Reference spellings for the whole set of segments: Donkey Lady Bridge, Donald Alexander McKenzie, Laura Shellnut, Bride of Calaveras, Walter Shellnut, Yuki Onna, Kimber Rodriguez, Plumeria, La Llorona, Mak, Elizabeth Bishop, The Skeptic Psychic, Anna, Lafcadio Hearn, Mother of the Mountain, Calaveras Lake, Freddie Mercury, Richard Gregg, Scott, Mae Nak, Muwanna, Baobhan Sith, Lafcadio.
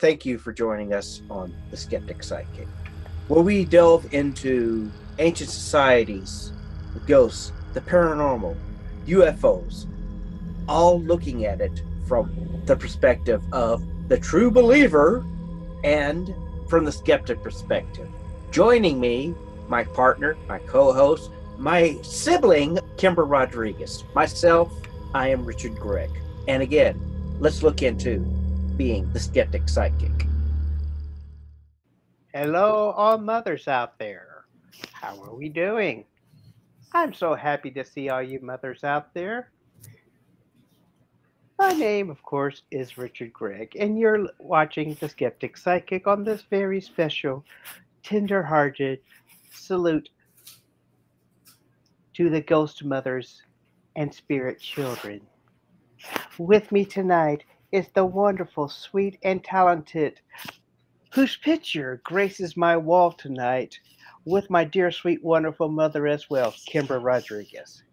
Thank you for joining us on The Skeptic Psychic, where we delve into ancient societies, the ghosts, the paranormal, UFOs, all looking at it from the perspective of the true believer and from the skeptic perspective. Joining me, my partner, my co-host, my sibling, Kimber Rodriguez. Myself, I am Richard Gregg. And again, let's look into being the skeptic psychic. Hello, all mothers out there. How are we doing? I'm so happy to see all you mothers out there. My name, of course, is Richard Gregg, and you're watching The Skeptic Psychic on this very special, tender-hearted salute to the ghost mothers and spirit children. With me tonight is the wonderful, sweet, and talented, whose picture graces my wall tonight, with my dear, sweet, wonderful mother as well, Kimber Rodriguez.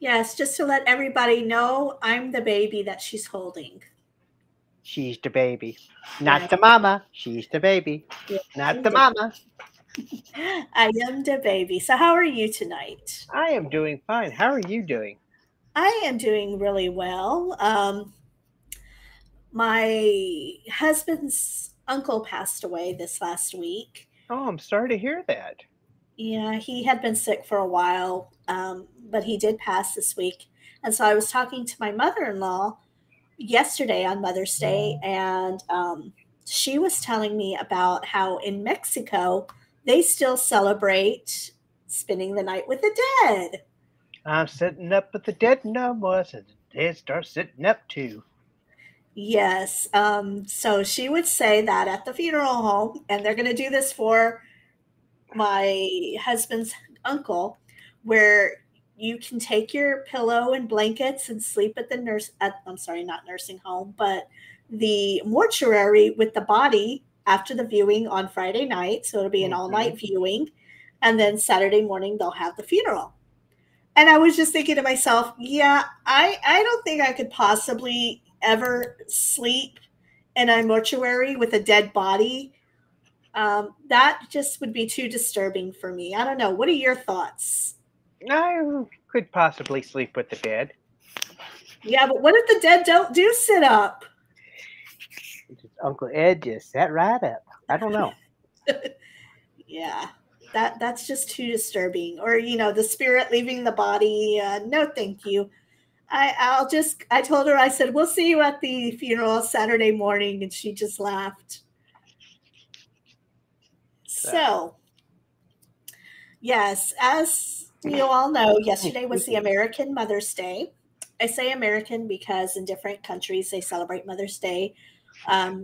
Yes, just to let everybody know, I'm the baby that she's holding. She's the baby. Not the mama. She's the baby. Yes, not the mama. I am the baby. So how are you tonight? I am doing fine. How are you doing? I am doing really well. My husband's uncle passed away this last week. Oh, I'm sorry to hear that. Yeah, he had been sick for a while, but he did pass this week. And so I was talking to my mother-in-law yesterday on Mother's Day, and she was telling me about how in Mexico, they still celebrate spending the night with the dead. I'm sitting up with the dead no more, so the dead start sitting up too. Yes, so she would say that at the funeral home, and they're going to do this for my husband's uncle, where you can take your pillow and blankets and sleep at the the mortuary with the body after the viewing on Friday night. So it'll be an all-night viewing. And then Saturday morning, they'll have the funeral. And I was just thinking to myself, yeah, I don't think I could possibly ever sleep in a mortuary with a dead body. That just would be too disturbing for me. I don't know. What are your thoughts? I could possibly sleep with the dead. Yeah, but what if the dead don't do sit up? Uncle Ed just sat right up. I don't know. Yeah, that's just too disturbing. Or, you know, the spirit leaving the body. No, thank you. I told her, I said, we'll see you at the funeral Saturday morning. And she just laughed. So, yes, as you all know, yesterday was the American Mother's Day. I say American because in different countries they celebrate Mother's Day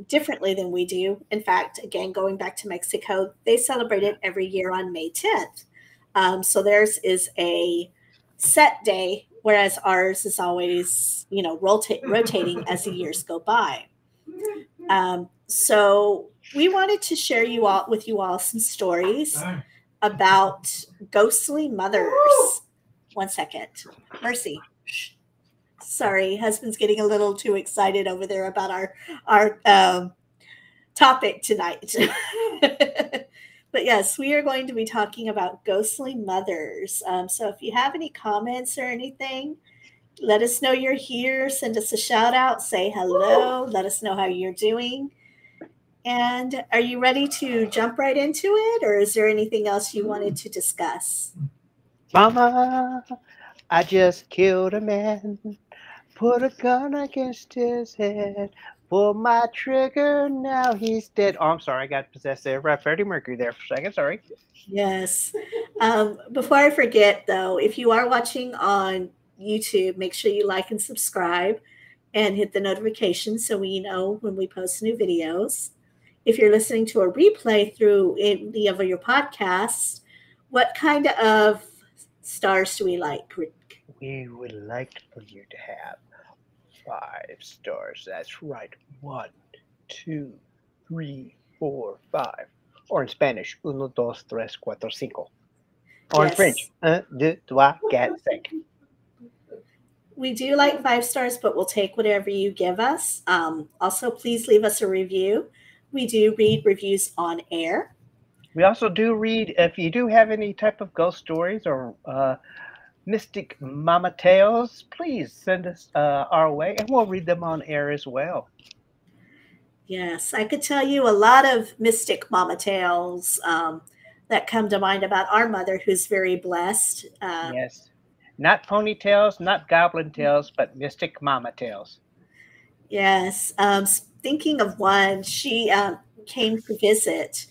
differently than we do. In fact, again, going back to Mexico, they celebrate it every year on May 10th. So theirs is a set day, whereas ours is always, you know, rotating as the years go by. So we wanted to share with you all some stories about ghostly mothers. One second. Mercy. Sorry, husband's getting a little too excited over there about our topic tonight. But yes, we are going to be talking about ghostly mothers. So if you have any comments or anything, let us know you're here. Send us a shout out. Say hello. Let us know how you're doing. And are you ready to jump right into it? Or is there anything else you wanted to discuss? Mama, I just killed a man. Put a gun against his head. Pull my trigger. Now he's dead. Oh, I'm sorry. I got possessed there. Right, Freddie Mercury there for a second. Sorry. Yes. Before I forget, though, if you are watching on YouTube, make sure you like and subscribe and hit the notification so we know when we post new videos. If you're listening to a replay through any of your podcasts, what kind of stars do we like? We would like for you to have 5 stars. That's right. 1, 2, 3, 4, 5. Or in Spanish, 1, 2, 3, 4, 5. Or in French, 1, 2, 3, 4, 5. We do like 5 stars, but we'll take whatever you give us. Also, please leave us a review. We do read reviews on air. We also do read, if you do have any type of ghost stories or mystic mama tales, please send us our way, and we'll read them on air as well. Yes, I could tell you a lot of mystic mama tales that come to mind about our mother, who's very blessed. Yes, not ponytails, not goblin tales, but mystic mama tales. Yes, thinking of one, she came to visit,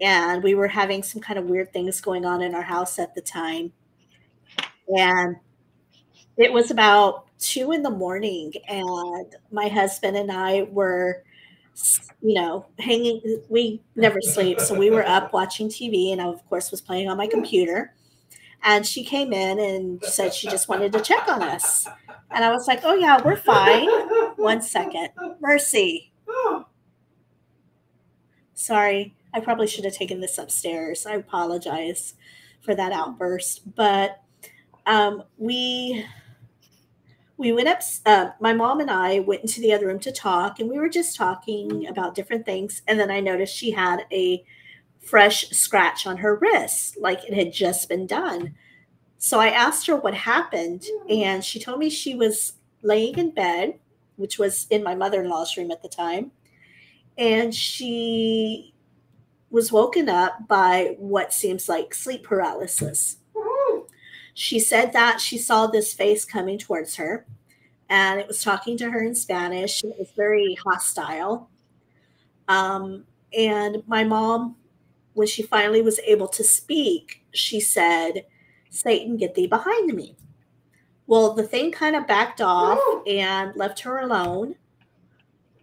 and we were having some kind of weird things going on in our house at the time. And it was about 2 in the morning, and my husband and I were, you know, hanging. We never sleep, so we were up watching TV, and I, of course, was playing on my computer. And she came in and said she just wanted to check on us. And I was like, oh, yeah, we're fine. 1 second. Mercy. Sorry, I probably should have taken this upstairs. I apologize for that outburst. But we went up, my mom and I went into the other room to talk, and we were just talking about different things. And then I noticed she had a fresh scratch on her wrist, like it had just been done. So I asked her what happened, and she told me she was laying in bed, which was in my mother-in-law's room at the time. And she was woken up by what seems like sleep paralysis. She said that she saw this face coming towards her, and it was talking to her in Spanish. It was very hostile. And my mom, when she finally was able to speak, she said, "Satan, get thee behind me." Well, the thing kind of backed off and left her alone.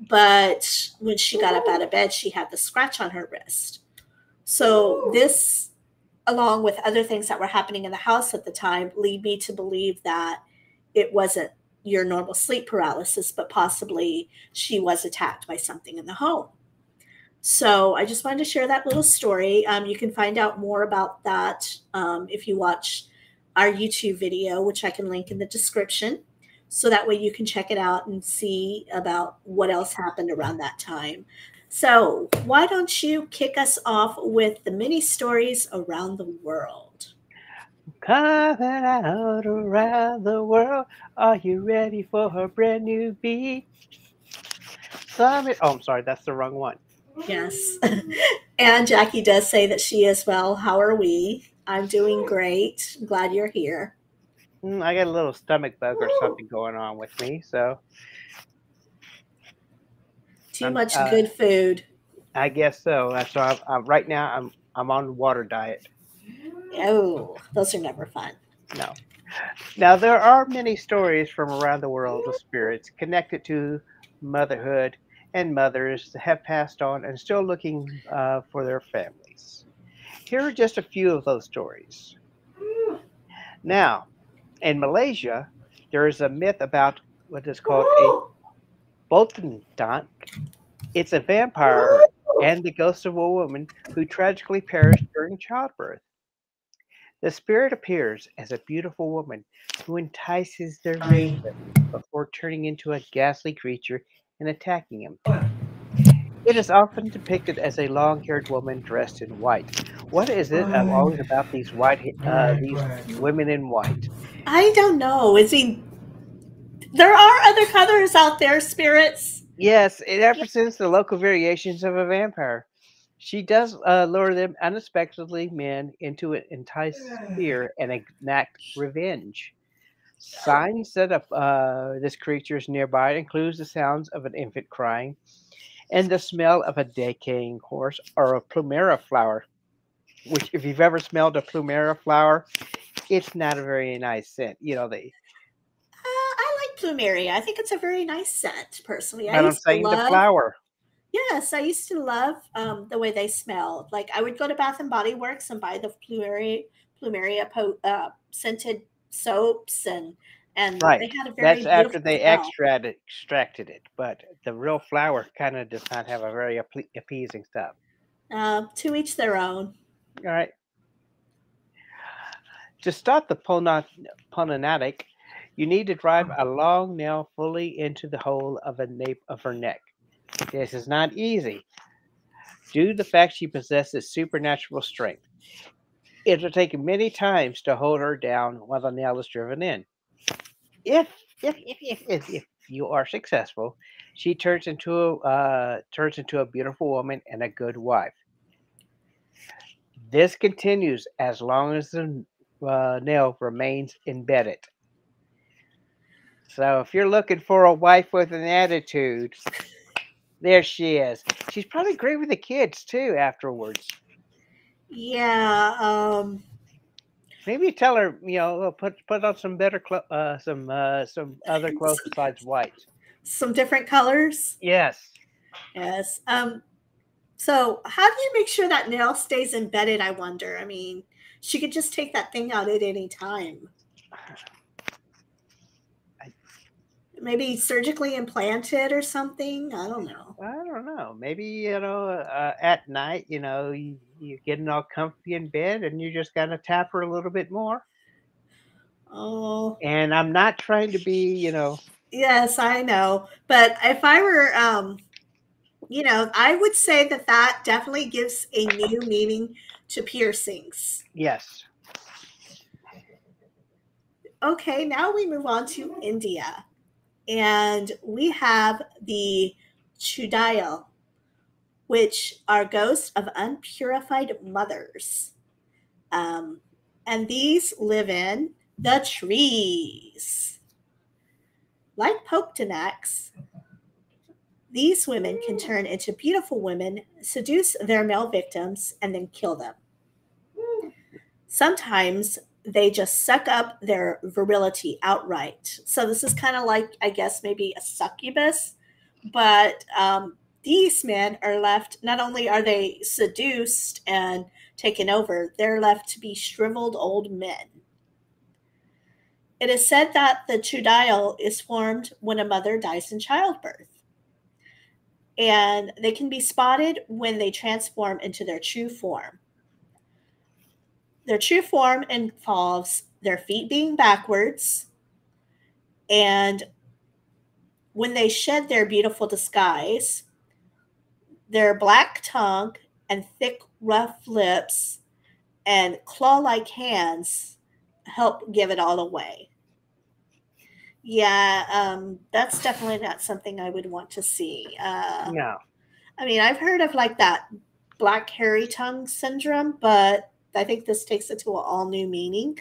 But when she got up out of bed, she had the scratch on her wrist. So this, along with other things that were happening in the house at the time, lead me to believe that it wasn't your normal sleep paralysis, but possibly she was attacked by something in the home. So I just wanted to share that little story. You can find out more about that if you watch our YouTube video, which I can link in the description. So that way you can check it out and see about what else happened around that time. So why don't you kick us off with the mini stories around the world? Coming out around the world. Are you ready for her brand new beat? Summit. Oh, I'm sorry. That's the wrong one. Yes. And Jackie does say that she is well. How are we? I'm doing great. I'm glad you're here. I got a little stomach bug or something going on with me, so... Too much good food. I guess so. So I'm right now I'm on a water diet. Oh, those are never fun. No. Now, there are many stories from around the world of spirits connected to motherhood and mothers that have passed on and still looking for their families. Here are just a few of those stories. Now, in Malaysia, there is a myth about what is called a Botentank. It's a vampire and the ghost of a woman who tragically perished during childbirth. The spirit appears as a beautiful woman who entices their maiden before turning into a ghastly creature and attacking him. It is often depicted as a long-haired woman dressed in white. What is it always about these white, these women in white? I don't know. Is he? There are other colors out there, spirits. Yes, it represents the local variations of a vampire. She does lure them unexpectedly men into an enticed fear and enact revenge. Signs that this creature is nearby includes the sounds of an infant crying and the smell of a decaying horse or a plumera flower, which if you've ever smelled a plumera flower, it's not a very nice scent. You know, they... Plumeria. I think it's a very nice scent, personally. I used to love the flower. Yes, I used to love the way they smelled. Like, I would go to Bath and Body Works and buy the plumeria scented soaps, and right. They had a very That's after they extracted it, but the real flower kind of does not have a very appeasing stuff. To each their own. All right. To stop the Ponanatic You need to drive a long nail fully into the hole of a of her neck. This is not easy, due to the fact she possesses supernatural strength. It will take many times to hold her down while the nail is driven in. If you are successful, she turns into a beautiful woman and a good wife. This continues as long as the nail remains embedded. So if you're looking for a wife with an attitude, there she is. She's probably great with the kids too afterwards. Yeah. Maybe tell her, you know, put on some better some other clothes besides white. Some different colors. Yes. Yes. So how do you make sure that nail stays embedded, I wonder? I mean, she could just take that thing out at any time. Maybe surgically implanted or something. I don't know. I don't know. Maybe, you know, at night, you know, you're getting all comfy in bed and you just got to tap her a little bit more. Oh. And I'm not trying to be, you know. Yes, I know. But if I were... you know, I would say that that definitely gives a new meaning to piercings. Yes. Okay, now we move on to India. And we have the Chudail, which are ghosts of unpurified mothers. And these live in the trees. Like Poktanax, these women can turn into beautiful women, seduce their male victims, and then kill them. Sometimes they just suck up their virility outright. So this is kind of like, I guess, maybe a succubus. But these men are left, not only are they seduced and taken over, they're left to be shriveled old men. It is said that the Chudail is formed when a mother dies in childbirth. And they can be spotted when they transform into their true form. Their true form involves their feet being backwards. And when they shed their beautiful disguise, their black tongue and thick, rough lips and claw-like hands help give it all away. Yeah, that's definitely not something I would want to see. No. I mean, I've heard of like that black hairy tongue syndrome, but I think this takes it to an all new meaning.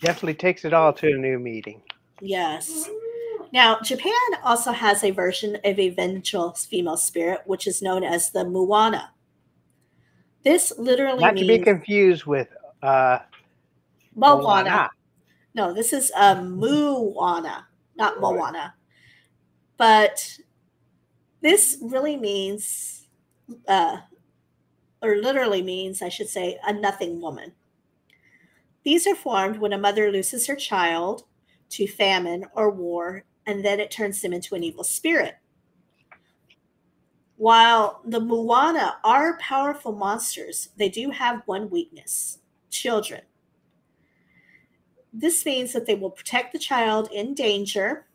Definitely takes it all to a new meaning. Yes. Now, Japan also has a version of a vengeful female spirit, which is known as the Muwanna. This literally means... Not to be confused with... Moana. No, this is a Muwanna, not Moana. But this really means, or literally means, I should say, a nothing woman. These are formed when a mother loses her child to famine or war, and then it turns them into an evil spirit. While the Muwanna are powerful monsters, they do have one weakness: children. This means that they will protect the child in danger,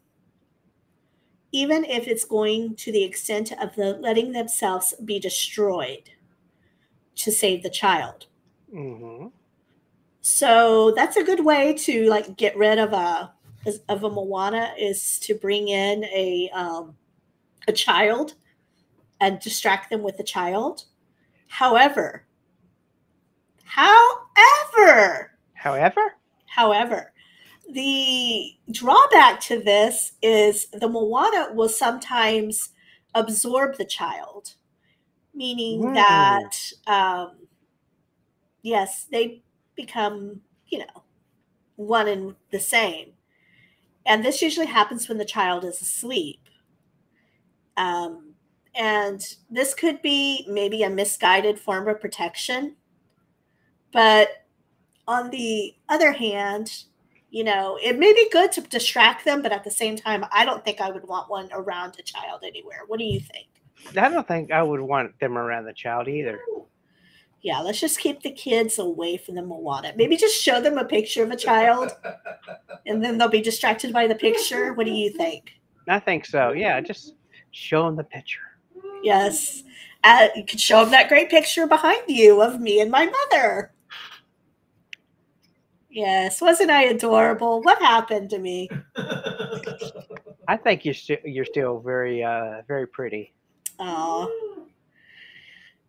even if it's going to the extent of letting themselves be destroyed to save the child. Mm-hmm. So that's a good way to like get rid of a Moana, is to bring in a child and distract them with the child. However, the drawback to this is the Moana will sometimes absorb the child, meaning that, yes, they become, you know, one and the same. And this usually happens when the child is asleep. And this could be maybe a misguided form of protection, but on the other hand, you know, it may be good to distract them, but at the same time, I don't think I would want one around a child anywhere. What do you think? I don't think I would want them around the child either. Yeah, let's just keep the kids away from the Moana. Maybe just show them a picture of a child, and then they'll be distracted by the picture. What do you think? I think so. Yeah, just show them the picture. Yes. You could show them that great picture behind you of me and my mother. Yes, wasn't I adorable? What happened to me? I think you're still very, very pretty. Oh.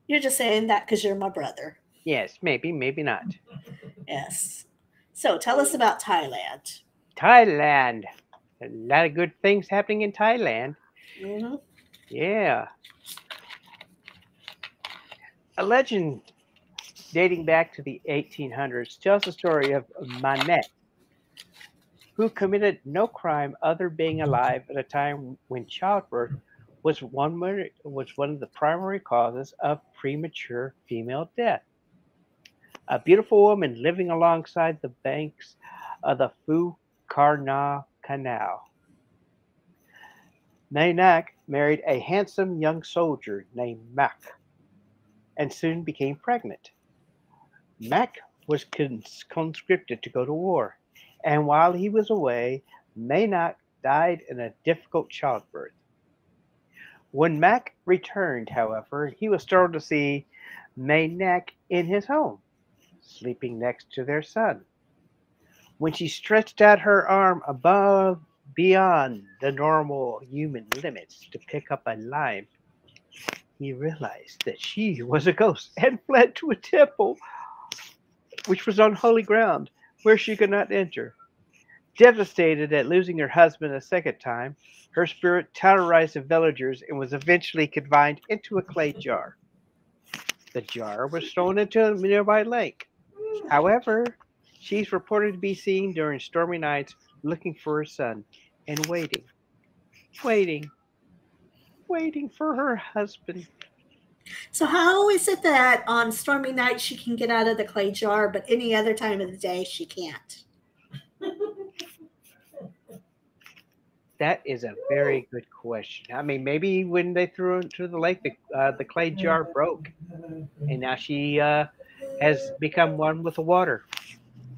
You're just saying that because you're my brother. Yes, maybe, maybe not. Yes. So tell us about Thailand. Thailand. A lot of good things happening in Thailand. Mm-hmm. Yeah. A legend dating back to the 1800s tells the story of Mae Nak, who committed no crime other being alive at a time when childbirth was one of the primary causes of premature female death. A beautiful woman living alongside the banks of the Fu Karna Canal. Mae Nak married a handsome young soldier named Mak and soon became pregnant. Mak was conscripted to go to war, and while he was away, Mae Nak died in a difficult childbirth. When Mak returned, however, he was startled to see Mae Nak in his home, sleeping next to their son. When she stretched out her arm above, beyond the normal human limits to pick up a lime, he realized that she was a ghost and fled to a temple, which was on holy ground, where she could not enter. Devastated at losing her husband a second time, her spirit terrorized the villagers and was eventually confined into a clay jar. The jar was thrown into a nearby lake. However, she's reported to be seen during stormy nights looking for her son and waiting for her husband. So how is it that on stormy nights she can get out of the clay jar, but any other time of the day she can't? That is a very good question. I mean, maybe when they threw her into the lake, the clay jar broke, and now she has become one with the water.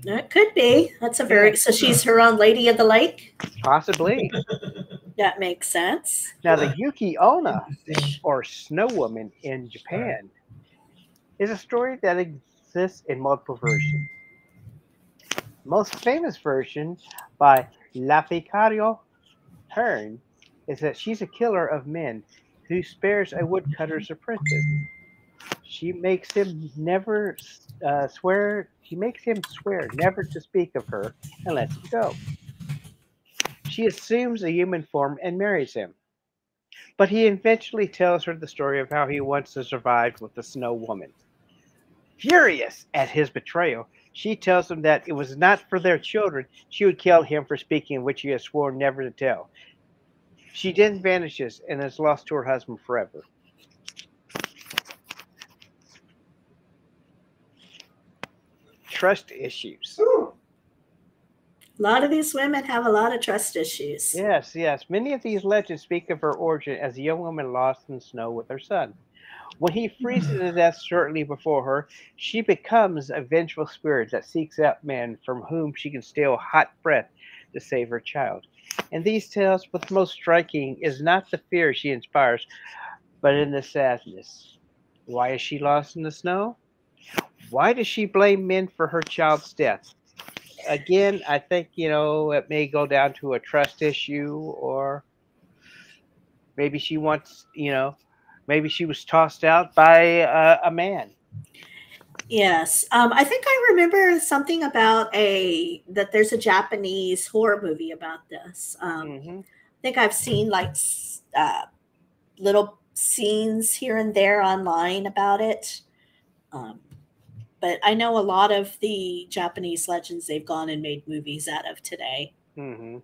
That could be. That's a very, so she's her own lady of the lake? Possibly. That makes sense. Now, the Yuki Onna, or Snow Woman in Japan, is a story that exists in multiple versions. Most famous version by Lafcadio Hearn is that she's a killer of men who spares a woodcutter's apprentice. She makes him swear never to speak of her and lets him go. She assumes a human form and marries him, but he eventually tells her the story of how he once survived with the Snow Woman. Furious at his betrayal, she tells him that it was not for their children. She would kill him for speaking which he has sworn never to tell. She then vanishes and is lost to her husband forever. Trust issues. Ooh. A lot of these women have a lot of trust issues. Yes, yes. Many of these legends speak of her origin as a young woman lost in the snow with her son. When he freezes to death shortly before her, she becomes a vengeful spirit that seeks out men from whom she can steal hot breath to save her child. In these tales, what's most striking is not the fear she inspires, but in the sadness. Why is she lost in the snow? Why does she blame men for her child's death? Again, I think, you know, it may go down to a trust issue, or maybe she wants, you know, maybe she was tossed out by a man. Yes. I think I remember something about that there's a Japanese horror movie about this. I think I've seen like little scenes here and there online about it. But I know a lot of the Japanese legends they've gone and made movies out of today. Mm-hmm.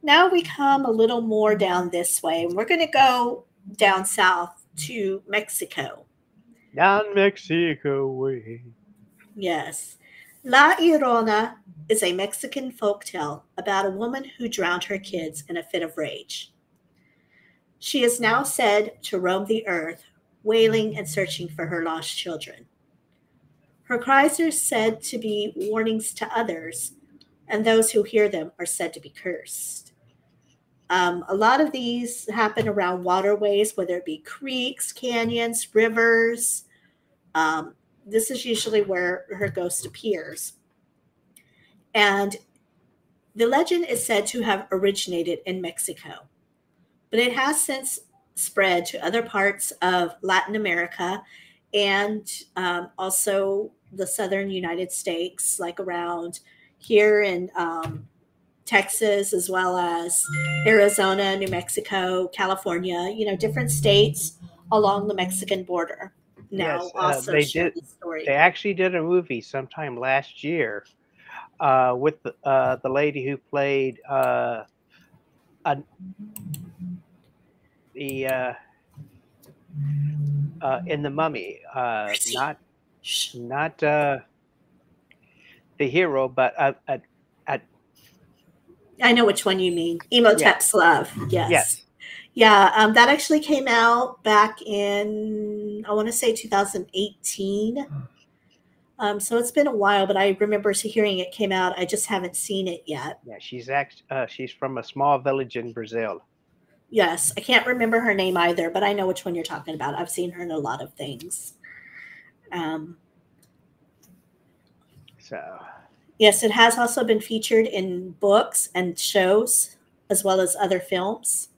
Now we come a little more down this way, and we're going to go down south to Mexico. Down Mexico way. Yes. La Llorona is a Mexican folktale about a woman who drowned her kids in a fit of rage. She is now said to roam the earth, wailing and searching for her lost children. Her cries are said to be warnings to others, and those who hear them are said to be cursed. A lot of these happen around waterways, whether it be creeks, canyons, rivers. This is usually where her ghost appears. And the legend is said to have originated in Mexico, but it has since spread to other parts of Latin America and also the southern United States, like around here in Texas, as well as Arizona, New Mexico, California, you know, different states along the Mexican border. Now, yes, also they actually did a movie sometime last year with the lady who played in The Mummy, not the hero, but I know which one you mean. Imhotep's Love. Yes. Yes. Yeah, that actually came out back in, I want to say 2018. So it's been a while, but I remember hearing it came out. I just haven't seen it yet. Yeah, she's from a small village in Brazil. Yes, I can't remember her name either, but I know which one you're talking about. I've seen her in a lot of things. Yes, it has also been featured in books and shows, as well as other films.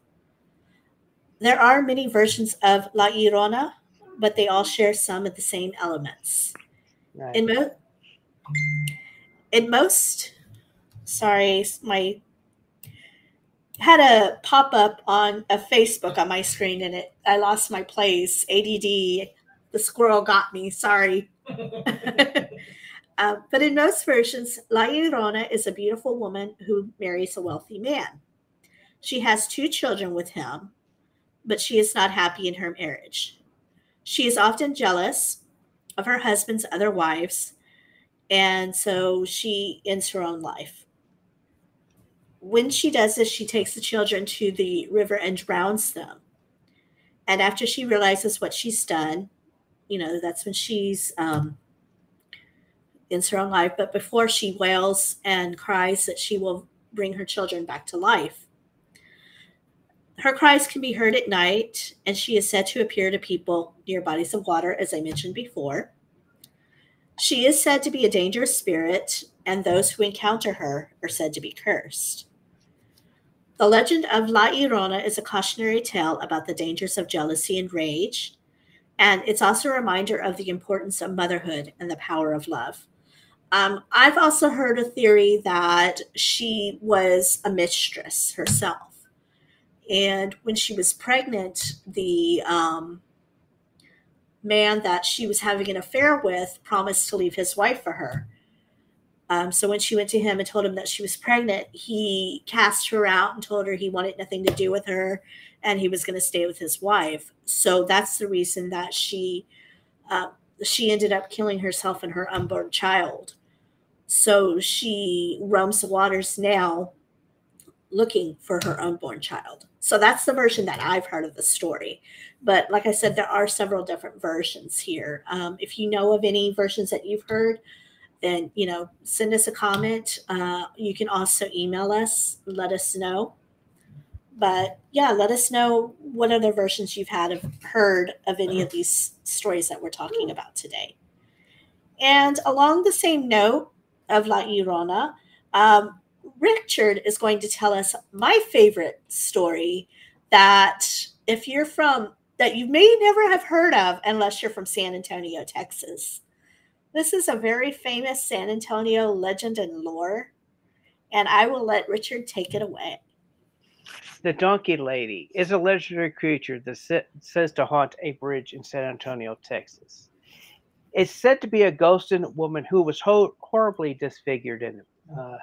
There are many versions of La Llorona, but they all share some of the same elements. Right. In most, sorry, my had a pop up on a Facebook on my screen, and I lost my place. ADD, the squirrel got me. Sorry. But in most versions, La Llorona is a beautiful woman who marries a wealthy man. She has 2 children with him, but she is not happy in her marriage. She is often jealous of her husband's other wives, and so she ends her own life. When she does this, she takes the children to the river and drowns them. And after she realizes what she's done, you know, that's when she's ends her own life. But before, she wails and cries that she will bring her children back to life. Her cries can be heard at night, and she is said to appear to people near bodies of water, as I mentioned before. She is said to be a dangerous spirit, and those who encounter her are said to be cursed. The legend of La Llorona is a cautionary tale about the dangers of jealousy and rage, and it's also a reminder of the importance of motherhood and the power of love. I've also heard a theory that she was a mistress herself. And when she was pregnant, the man that she was having an affair with promised to leave his wife for her. So when she went to him and told him that she was pregnant, he cast her out and told her he wanted nothing to do with her and he was going to stay with his wife. So that's the reason that she ended up killing herself and her unborn child. So she roams the waters now, looking for her unborn child. So that's the version that I've heard of the story. But like I said, there are several different versions here. If you know of any versions that you've heard, then, you know, send us a comment. You can also email us, let us know. But yeah, let us know what other versions you've heard of any of these stories that we're talking about today. And along the same note of La Llorona, Richard is going to tell us my favorite story that that you may never have heard of unless you're from San Antonio, Texas. This is a very famous San Antonio legend and lore, and I will let Richard take it away. The Donkey Lady is a legendary creature that says to haunt a bridge in San Antonio, Texas. It's said to be a ghost and woman who was horribly disfigured in a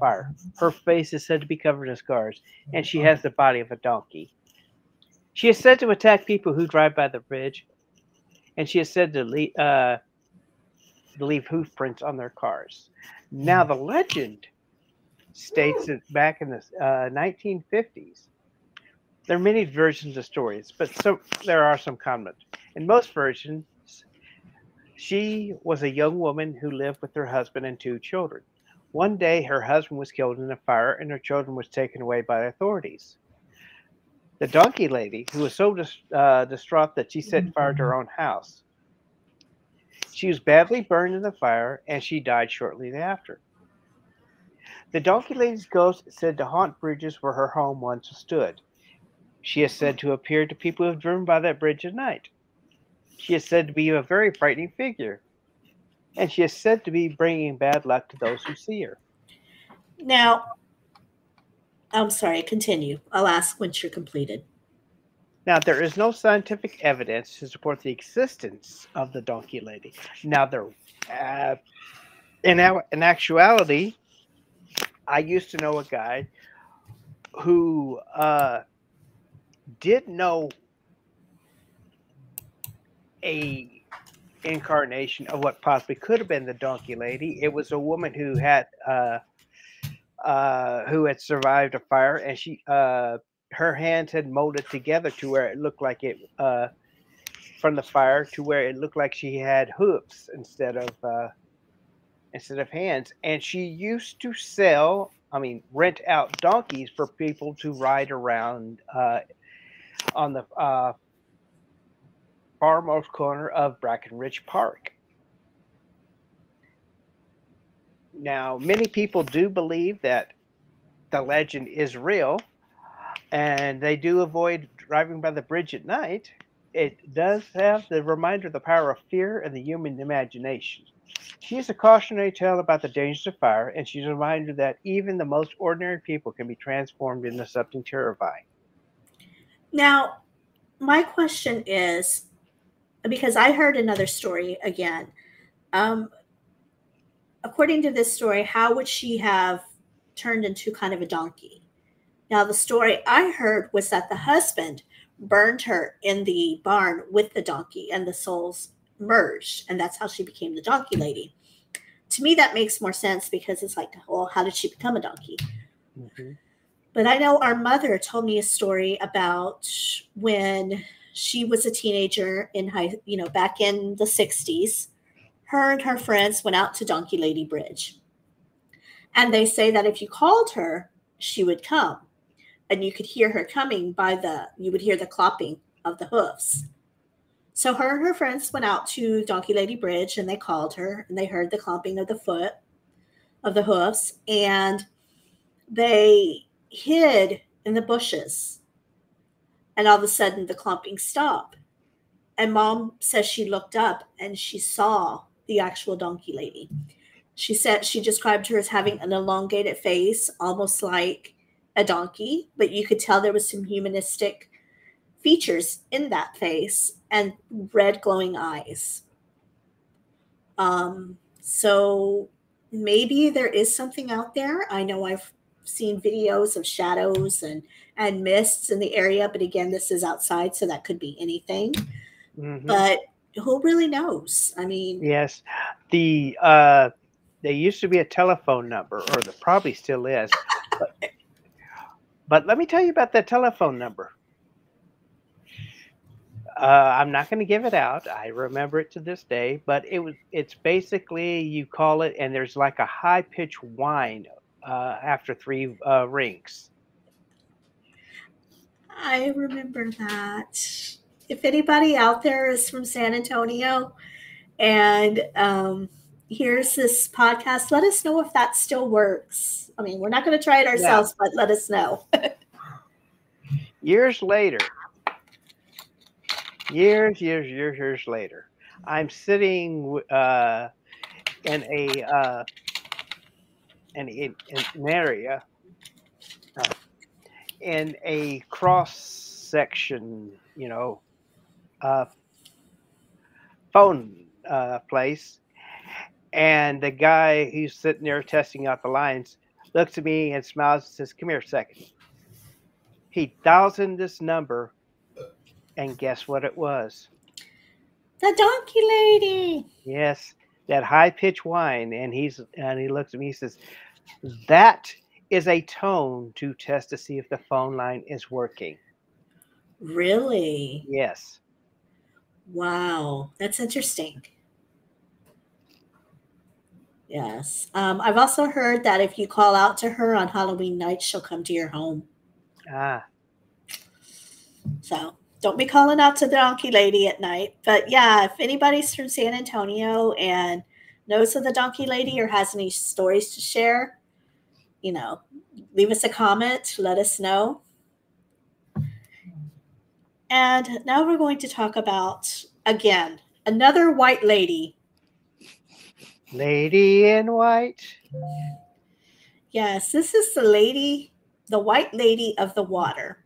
fire. Her face is said to be covered in scars, and she has the body of a donkey. She is said to attack people who drive by the bridge, and she is said to leave hoof prints on their cars. Now, the legend states that back in the 1950s, there are many versions of stories, but there are some common. In most versions, She was a young woman who lived with her husband and two children. One day, her husband was killed in a fire, and her children was taken away by authorities. The donkey lady, who was so distraught that she set fire to her own house. She was badly burned in the fire, and she died shortly after. The donkey lady's ghost is said to haunt bridges where her home once stood. She is said to appear to people who have driven by that bridge at night. She is said to be a very frightening figure, and she is said to be bringing bad luck to those who see her. Now, I'm sorry, continue. I'll ask once you're completed. Now, there is no scientific evidence to support the existence of the donkey lady. Now, there, in actuality, I used to know a guy who did know a incarnation of what possibly could have been the donkey lady. It was a woman who had survived a fire, and she her hands had molded together to where it looked like it from the fire to where it looked like she had hooves instead of hands. And she used to rent out donkeys for people to ride around on the farmost corner of Brackenridge Park. Now, many people do believe that the legend is real, and they do avoid driving by the bridge at night. It does have the reminder of the power of fear and the human imagination. She is a cautionary tale about the dangers of fire, and she's a reminder that even the most ordinary people can be transformed into something terrifying. Now, my question is, because I heard another story again, according to this story, how would she have turned into kind of a donkey? Now, the story I heard was that the husband burned her in the barn with the donkey, and the souls merged, and that's how she became the donkey lady. To me, that makes more sense, because it's like, well, how did she become a donkey? Mm-hmm. But I know our mother told me a story about when she was a teenager in back in the 60s, her and her friends went out to Donkey Lady Bridge. And they say that if you called her, she would come, and you could hear her coming you would hear the clopping of the hoofs. So her and her friends went out to Donkey Lady Bridge, and they called her, and they heard the clomping of the hoofs, and they hid in the bushes. And all of a sudden the clomping stopped. And Mom says she looked up and she saw the actual donkey lady. She said she described her as having an elongated face, almost like a donkey, but you could tell there was some humanistic features in that face, and red glowing eyes. So maybe there is something out there. I know I've seen videos of shadows and mists in the area, but again, this is outside, so that could be anything. Mm-hmm. But who really knows? I mean, yes, there used to be a telephone number, or there probably still is. But let me tell you about that telephone number. I'm not going to give it out. I remember it to this day, but it's basically, you call it, and there's like a high pitched whine after three rings. I remember that. If anybody out there is from San Antonio and hears this podcast, let us know if that still works. I mean, we're not going to try it ourselves, yeah, but let us know. Years later, I'm sitting in a cross section, phone place, and the guy who's sitting there testing out the lines looks at me and smiles and says, "Come here a second." He dials in this number, and guess what it was? The donkey lady. Yes, that high pitched whine, and he looks at me and says, "That is a tone to test to see if the phone line is working." Really? Yes. Wow. That's interesting. Yes. I've also heard that if you call out to her on Halloween night, she'll come to your home. Ah. So don't be calling out to the Donkey Lady at night. But yeah, if anybody's from San Antonio and knows of the Donkey Lady or has any stories to share, you know, leave us a comment. Let us know. And now we're going to talk about, again, another white lady. Lady in white. Yes, this is the lady, the white lady of the water.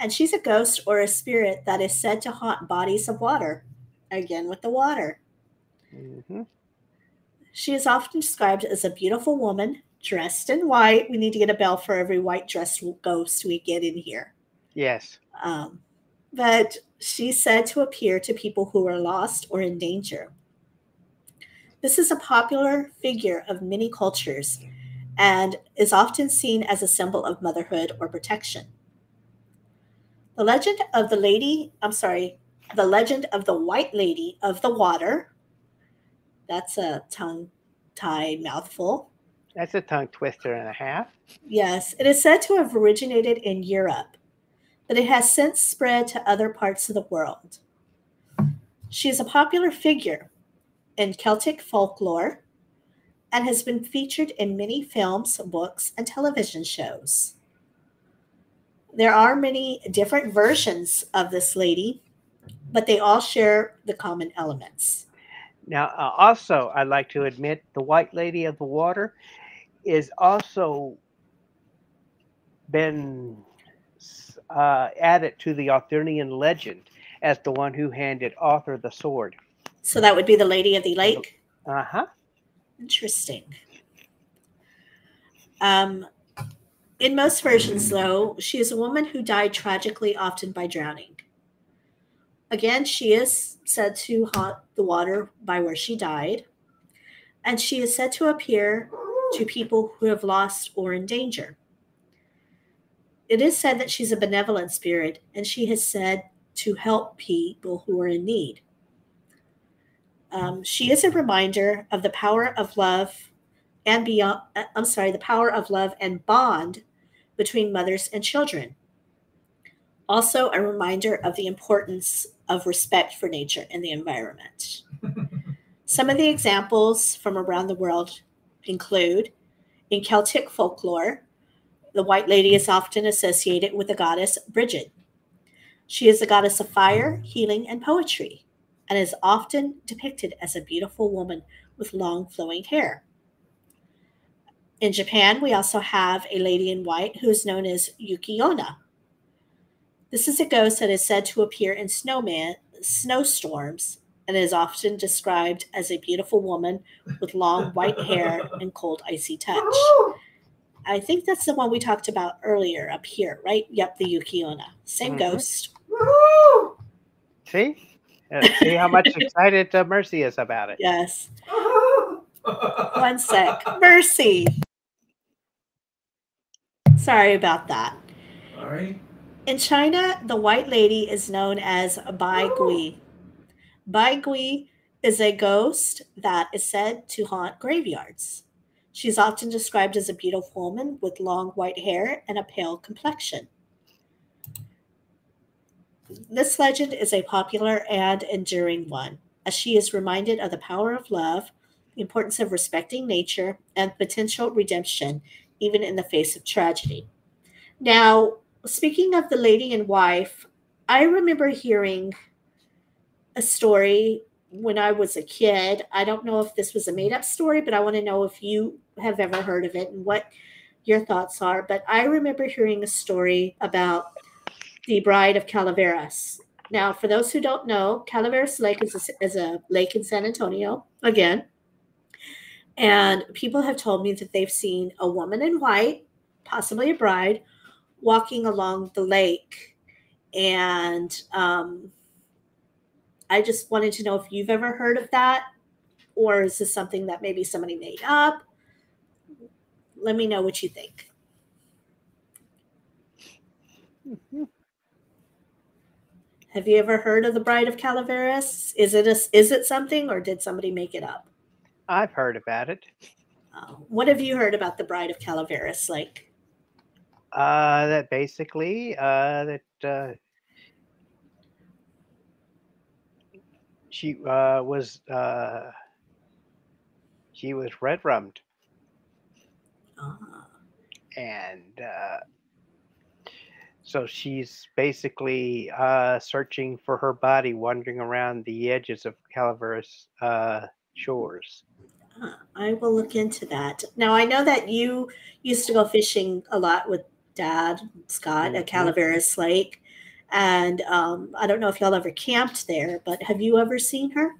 And she's a ghost or a spirit that is said to haunt bodies of water. Again, with the water. Mm-hmm. She is often described as a beautiful woman dressed in white. We need to get a bell for every white dressed ghost we get in here. Yes. But she's said to appear to people who are lost or in danger. This is a popular figure of many cultures and is often seen as a symbol of motherhood or protection. The legend of the White Lady of the Water. That's a tongue-tied mouthful. That's a tongue twister and a half. Yes, it is said to have originated in Europe, but it has since spread to other parts of the world. She is a popular figure in Celtic folklore and has been featured in many films, books, and television shows. There are many different versions of this lady, but they all share the common elements. Now, also, I'd like to admit the White Lady of the Water is also been added to the Arthurian legend as the one who handed Arthur the sword. So that would be the Lady of the Lake? Uh-huh. Interesting. In most versions, though, she is a woman who died tragically, often by drowning. Again, she is said to haunt the water by where she died, and she is said to appear to people who have lost or in danger. It is said that she's a benevolent spirit, and she has said to help people who are in need. She is a reminder of the power of love and beyond. The power of love and bond between mothers and children. Also a reminder of the importance of respect for nature and the environment. Some of the examples from around the world include, in Celtic folklore, the White Lady is often associated with the goddess Brigid. She is the goddess of fire, healing, and poetry, and is often depicted as a beautiful woman with long flowing hair. In Japan, we also have a lady in white who is known as Yuki Onna. This is a ghost that is said to appear in snowstorms and is often described as a beautiful woman with long white hair and cold, icy touch. I think that's the one we talked about earlier up here, right? Yep, the Yuki Onna. Same ghost. See? See how much excited Mercy is about it. Yes. One sec. Mercy. Sorry about that. All right. In China, the White Lady is known as Bai Gui. Bai Gui is a ghost that is said to haunt graveyards. She's often described as a beautiful woman with long white hair and a pale complexion. This legend is a popular and enduring one, as she is reminded of the power of love, the importance of respecting nature, and potential redemption, even in the face of tragedy. Now, speaking of the lady and wife, I remember hearing a story when I was a kid. I don't know if this was a made-up story, but I want to know if you have ever heard of it and what your thoughts are. But I remember hearing a story about the Bride of Calaveras. Now, for those who don't know, Calaveras Lake is a lake in San Antonio, again. And people have told me that they've seen a woman in white, possibly a bride, walking along the lake. And I just wanted to know if you've ever heard of that, or is this something that maybe somebody made up? Let me know what you think. Mm-hmm. Have you ever heard of the Bride of Calaveras? Is it something, or did somebody make it up? I've heard about it. What have you heard about the Bride of Calaveras Lake? That basically, she was red rummed. And so she's basically searching for her body, wandering around the edges of Calaveras shores. I will look into that. Now, I know that you used to go fishing a lot with Dad, Scott, at Calaveras Lake. And I don't know if y'all ever camped there, but have you ever seen her?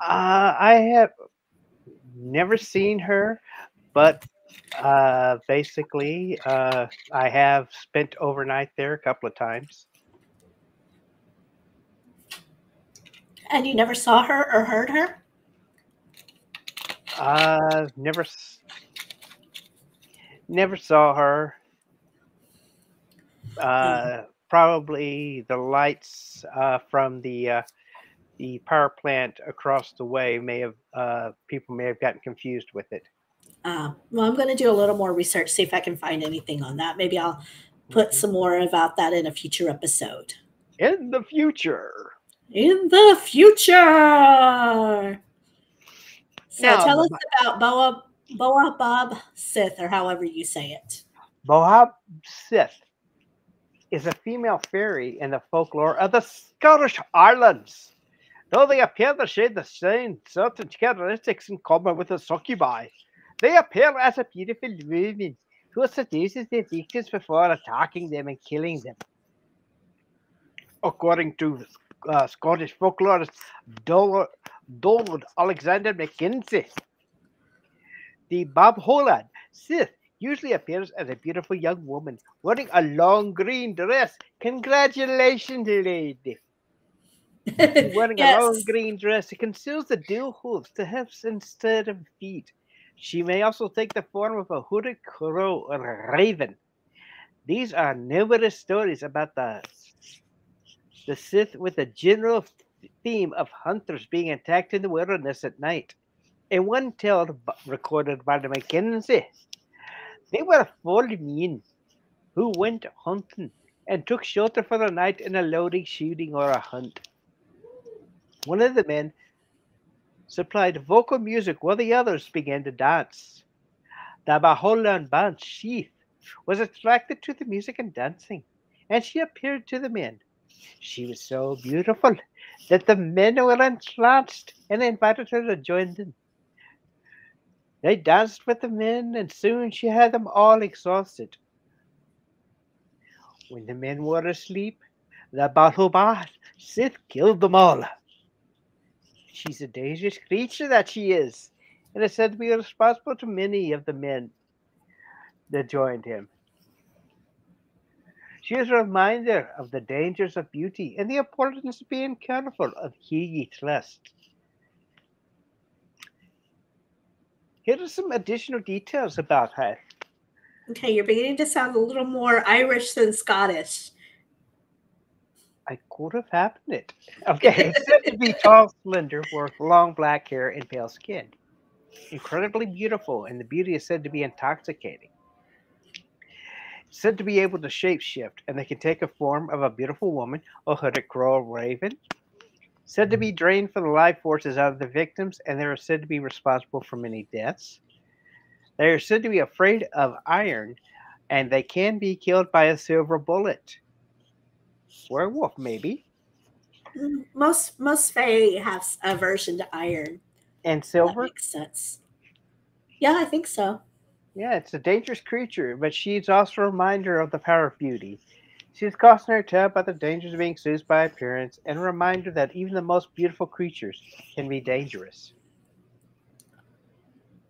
I have never seen her, but basically I have spent overnight there a couple of times. And you never saw her or heard her? Never saw her. Probably the lights from the power plant across the way may have people may have gotten confused with it. Well, I'm going to do a little more research, see if I can find anything on that. Maybe I'll put some more about that in a future episode. In the future. In the future. So now, tell us about Baobhan Sith, or however you say it. Baobhan Sith is a female fairy in the folklore of the Scottish Islands. Though they appear to share the same certain characteristics in common with the succubi, they appear as a beautiful woman who seduces their victims before attacking them and killing them. According to Scottish folklorist Donald Alexander McKenzie, the Baobhan Sith usually appears as a beautiful young woman wearing a long green dress. Congratulations, lady. Wearing yes. a long green dress, it conceals the dew hooves, the hips, instead of feet. She may also take the form of a hooded crow or raven. These are numerous stories about the Sith, with a general theme of hunters being attacked in the wilderness at night. In one tale recorded by the McKenzie, they were four men who went hunting and took shelter for the night in a loading, shooting, or a hunt. One of the men supplied vocal music while the others began to dance. The Baobhan Sith was attracted to the music and dancing, and she appeared to the men. She was so beautiful that the men were entranced and invited her to join them. They danced with the men, and soon she had them all exhausted. When the men were asleep, the Baobhan Sith killed them all. She's a dangerous creature, that she is, and is said to be responsible to many of the men that joined him. She is a reminder of the dangers of beauty and the importance of being careful of who ye trust. Here are some additional details about her. Okay, you're beginning to sound a little more Irish than Scottish. I could have happened it. Okay, it's said to be tall, slender, with long black hair and pale skin. Incredibly beautiful, and the beauty is said to be intoxicating. It's said to be able to shapeshift, and they can take a form of a beautiful woman or hooded crow or raven. It's said to be drained for the life forces out of the victims, and they are said to be responsible for many deaths. They are said to be afraid of iron, and they can be killed by a silver bullet. Werewolf, maybe. Most fae have aversion to iron and silver. That makes sense. Yeah, I think so. Yeah, it's a dangerous creature, but she's also a reminder of the power of beauty. She's cautioned her tale about the dangers of being seduced by appearance, and a reminder that even the most beautiful creatures can be dangerous.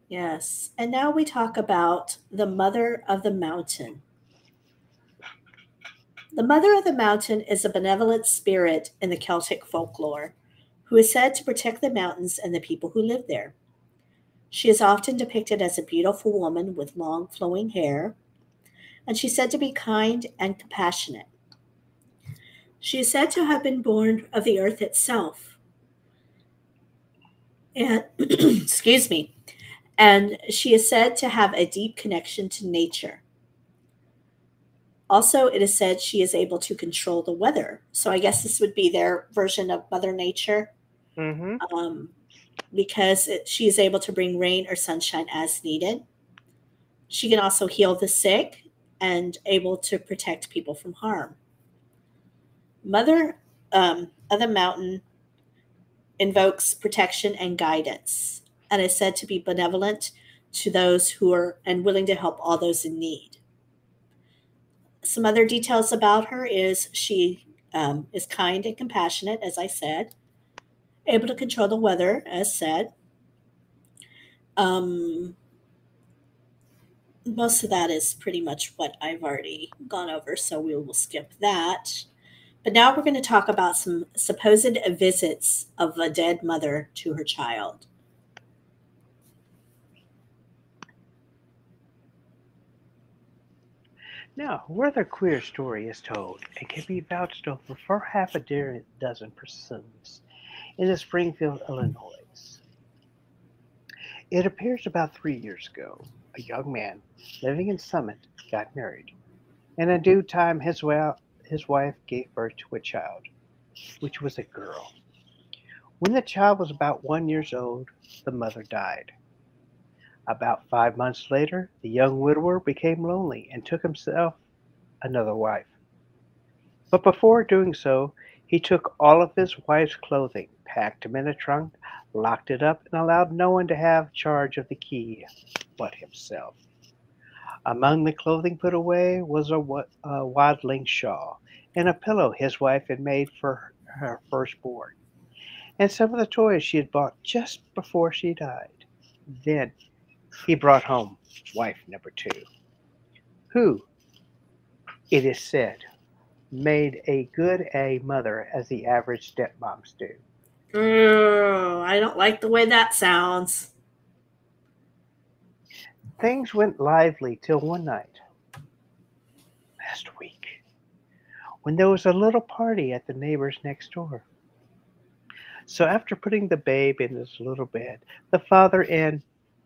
Yes, and now we talk about the Mother of the Mountain. The Mother of the Mountain is a benevolent spirit in the Celtic folklore who is said to protect the mountains and the people who live there. She is often depicted as a beautiful woman with long flowing hair, and she's said to be kind and compassionate. She is said to have been born of the earth itself. and excuse me, and she is said to have a deep connection to nature. Also, it is said she is able to control the weather. So I guess this would be their version of Mother Nature, because she is able to bring rain or sunshine as needed. She can also heal the sick and able to protect people from harm. Mother of the Mountain invokes protection and guidance, and is said to be benevolent to those who are and willing to help all those in need. Some other details about her is she is kind and compassionate, as I said, able to control the weather, as said. Most of that is pretty much what I've already gone over, so we will skip that. But now we're going to talk about some supposed visits of a dead mother to her child. Now, where the queer story is told, it can be vouched over for half a dozen persons in Springfield, Illinois. It appears about 3 years ago, a young man living in Summit got married, and in due time his wife gave birth to a child, which was a girl. When the child was about 1 year old, the mother died. About 5 months later, the young widower became lonely and took himself another wife. But before doing so, he took all of his wife's clothing, packed them in a trunk, locked it up, and allowed no one to have charge of the key but himself. Among the clothing put away was a waddling shawl and a pillow his wife had made for her firstborn, and some of the toys she had bought just before she died. Then he brought home wife number two, who, it is said, made a good a mother as the average stepmoms do. Oh, I don't like the way that sounds. Things went lively till one night, last week, when there was a little party at the neighbors next door. So after putting the babe in his little bed, the father and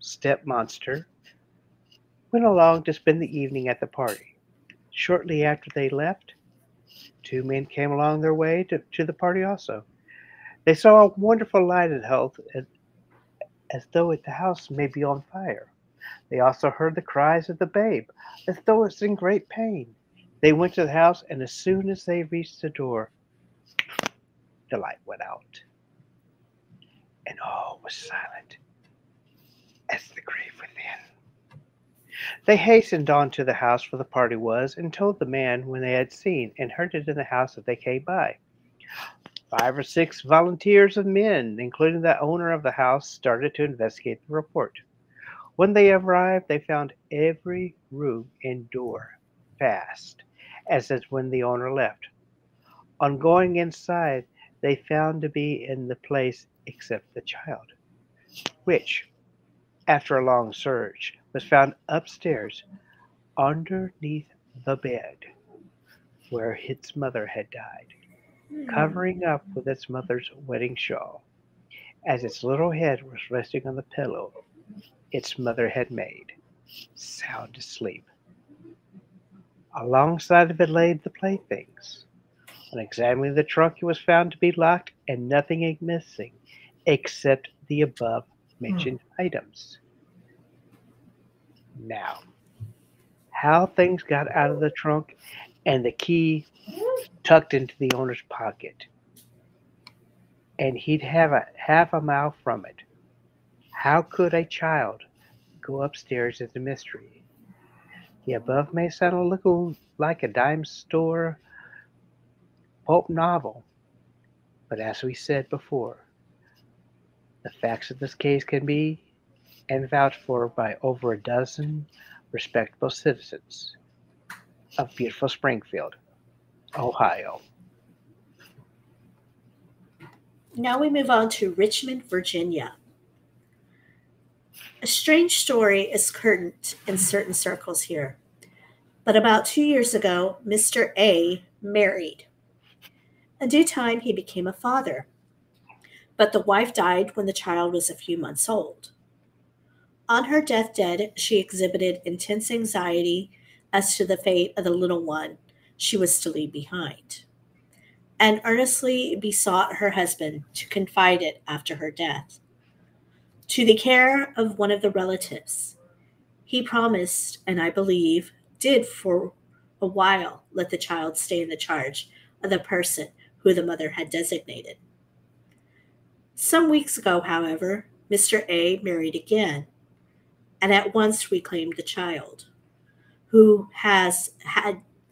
step monster went along to spend the evening at the party. Shortly after they left, two men came along their way to the party also. They saw a wonderful light and health as though the house may be on fire. They also heard the cries of the babe as though it's in great pain. They went to the house, and as soon as they reached the door, the light went out, and all was silent as the grave within. They hastened on to the house where the party was and told the man when they had seen and heard it in the house that they came by. 5 or 6 volunteers of men, including the owner of the house, started to investigate the report. When they arrived, they found every room and door fast, as is when the owner left. On going inside, they found to be in the place except the child, which, after a long search, was found upstairs underneath the bed where its mother had died, covering up with its mother's wedding shawl, as its little head was resting on the pillow its mother had made, sound asleep. Alongside of it lay the playthings. On examining the trunk, it was found to be locked and nothing missing except the above mentioned items. Now, how things got out of the trunk and the key tucked into the owner's pocket, and he'd have a half a mile from it. How could a child go upstairs is a mystery. The above may sound a little like a dime store pulp novel, but as we said before, the facts of this case can be and vouched for by over a dozen respectable citizens of beautiful Springfield, Ohio. Now we move on to Richmond, Virginia. A strange story is current in certain circles here, but about 2 years ago, Mr. A married. In due time, he became a father. but the wife died when the child was a few months old. On her deathbed, she exhibited intense anxiety as to the fate of the little one she was to leave behind, and earnestly besought her husband to confide it after her death to the care of one of the relatives. He promised, and I believe did for a while, let the child stay in the charge of the person who the mother had designated. Some weeks ago, however, Mr. A married again, and at once reclaimed the child, who as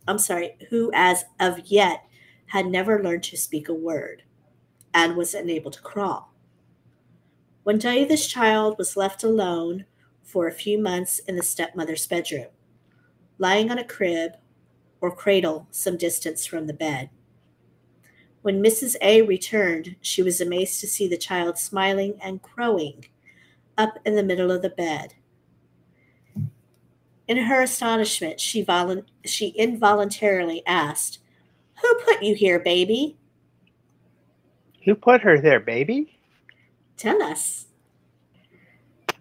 of yet had never learned to speak a word and was unable to crawl. One day this child was left alone for a few months in the stepmother's bedroom, lying on a crib or cradle some distance from the bed. When Mrs. A returned, she was amazed to see the child smiling and crowing up in the middle of the bed. In her astonishment, she involuntarily asked, "Who put you here, baby?" "Who put her there, baby? Tell us."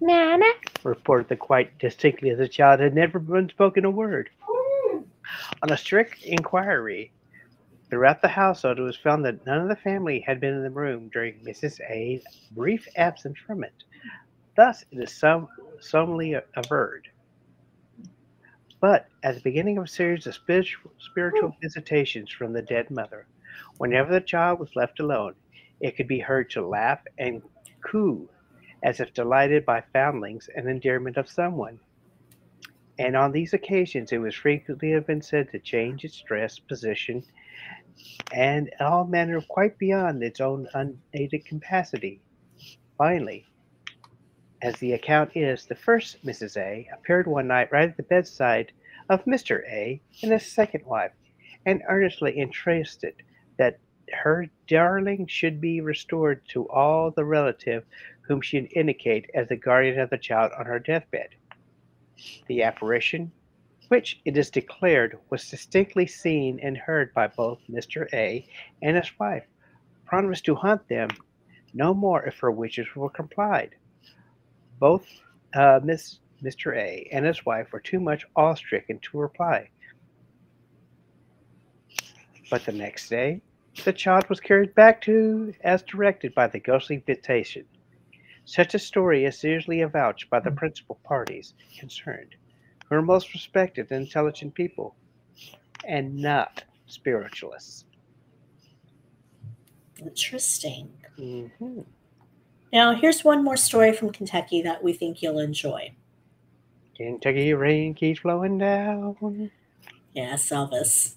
"Nana," reported the quite distinctly, as the child had never spoken a word. On a strict inquiry throughout the household, it was found that none of the family had been in the room during Mrs. A's brief absence from it. Thus, it is solemnly averred. But at the beginning of a series of spiritual visitations from the dead mother, whenever the child was left alone, it could be heard to laugh and coo, as if delighted by foundlings and endearment of someone. And on these occasions, it was frequently have been said to change its dress, position, and all manner quite beyond its own unaided capacity. Finally, as the account is, the first Mrs. A appeared one night right at the bedside of Mr. A and his second wife, and earnestly entreated that her darling should be restored to all the relative whom she would indicate as the guardian of the child on her deathbed. The apparition, which it is declared was distinctly seen and heard by both Mr. A and his wife, promised to hunt them no more if her wishes were complied. Both Mr. A and his wife were too much awe-stricken to reply. But the next day, the child was carried back to as directed by the ghostly visitation. Such a story is seriously avouched by the principal parties concerned, who are most respected and intelligent people, and not spiritualists. Interesting. Mm-hmm. Now, here's one more story from Kentucky that we think you'll enjoy. Kentucky rain keeps flowing down. Yes, Elvis.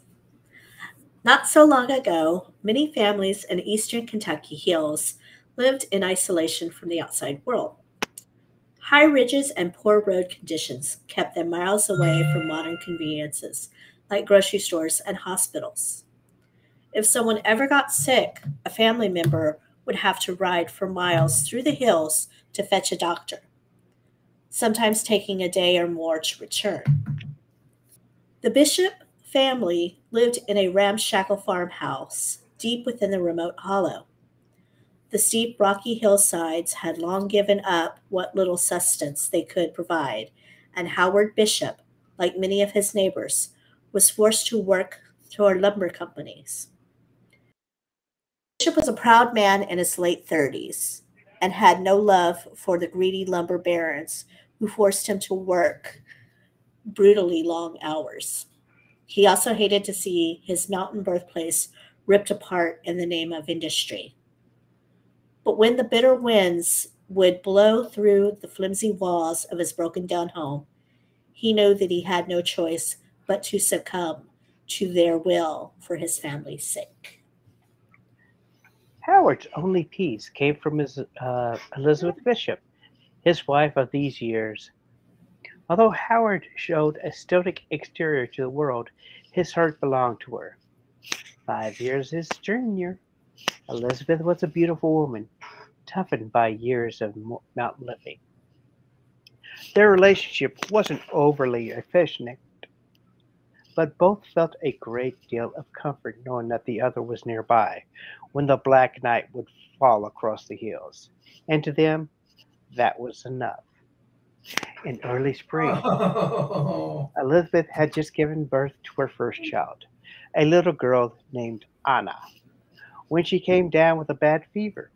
Not so long ago, many families in eastern Kentucky hills lived in isolation from the outside world. High ridges and poor road conditions kept them miles away from modern conveniences like grocery stores and hospitals. If someone ever got sick, a family member would have to ride for miles through the hills to fetch a doctor, sometimes taking a day or more to return. The Bishop family lived in a ramshackle farmhouse deep within the remote hollow. The steep, rocky hillsides had long given up what little sustenance they could provide, and Howard Bishop, like many of his neighbors, was forced to work toward lumber companies. Bishop was a proud man in his late 30s and had no love for the greedy lumber barons who forced him to work brutally long hours. He also hated to see his mountain birthplace ripped apart in the name of industry. But when the bitter winds would blow through the flimsy walls of his broken-down home, he knew that he had no choice but to succumb to their will for his family's sake. Howard's only peace came from his Elizabeth Bishop, his wife of these years. Although Howard showed a stoic exterior to the world, his heart belonged to her. 5 years his junior, Elizabeth was a beautiful woman, toughened by years of mountain living. Their relationship wasn't overly affectionate, but both felt a great deal of comfort knowing that the other was nearby when the black night would fall across the hills. And to them, that was enough. In early spring, Elizabeth had just given birth to her first child, a little girl named Anna, when she came down with a bad fever.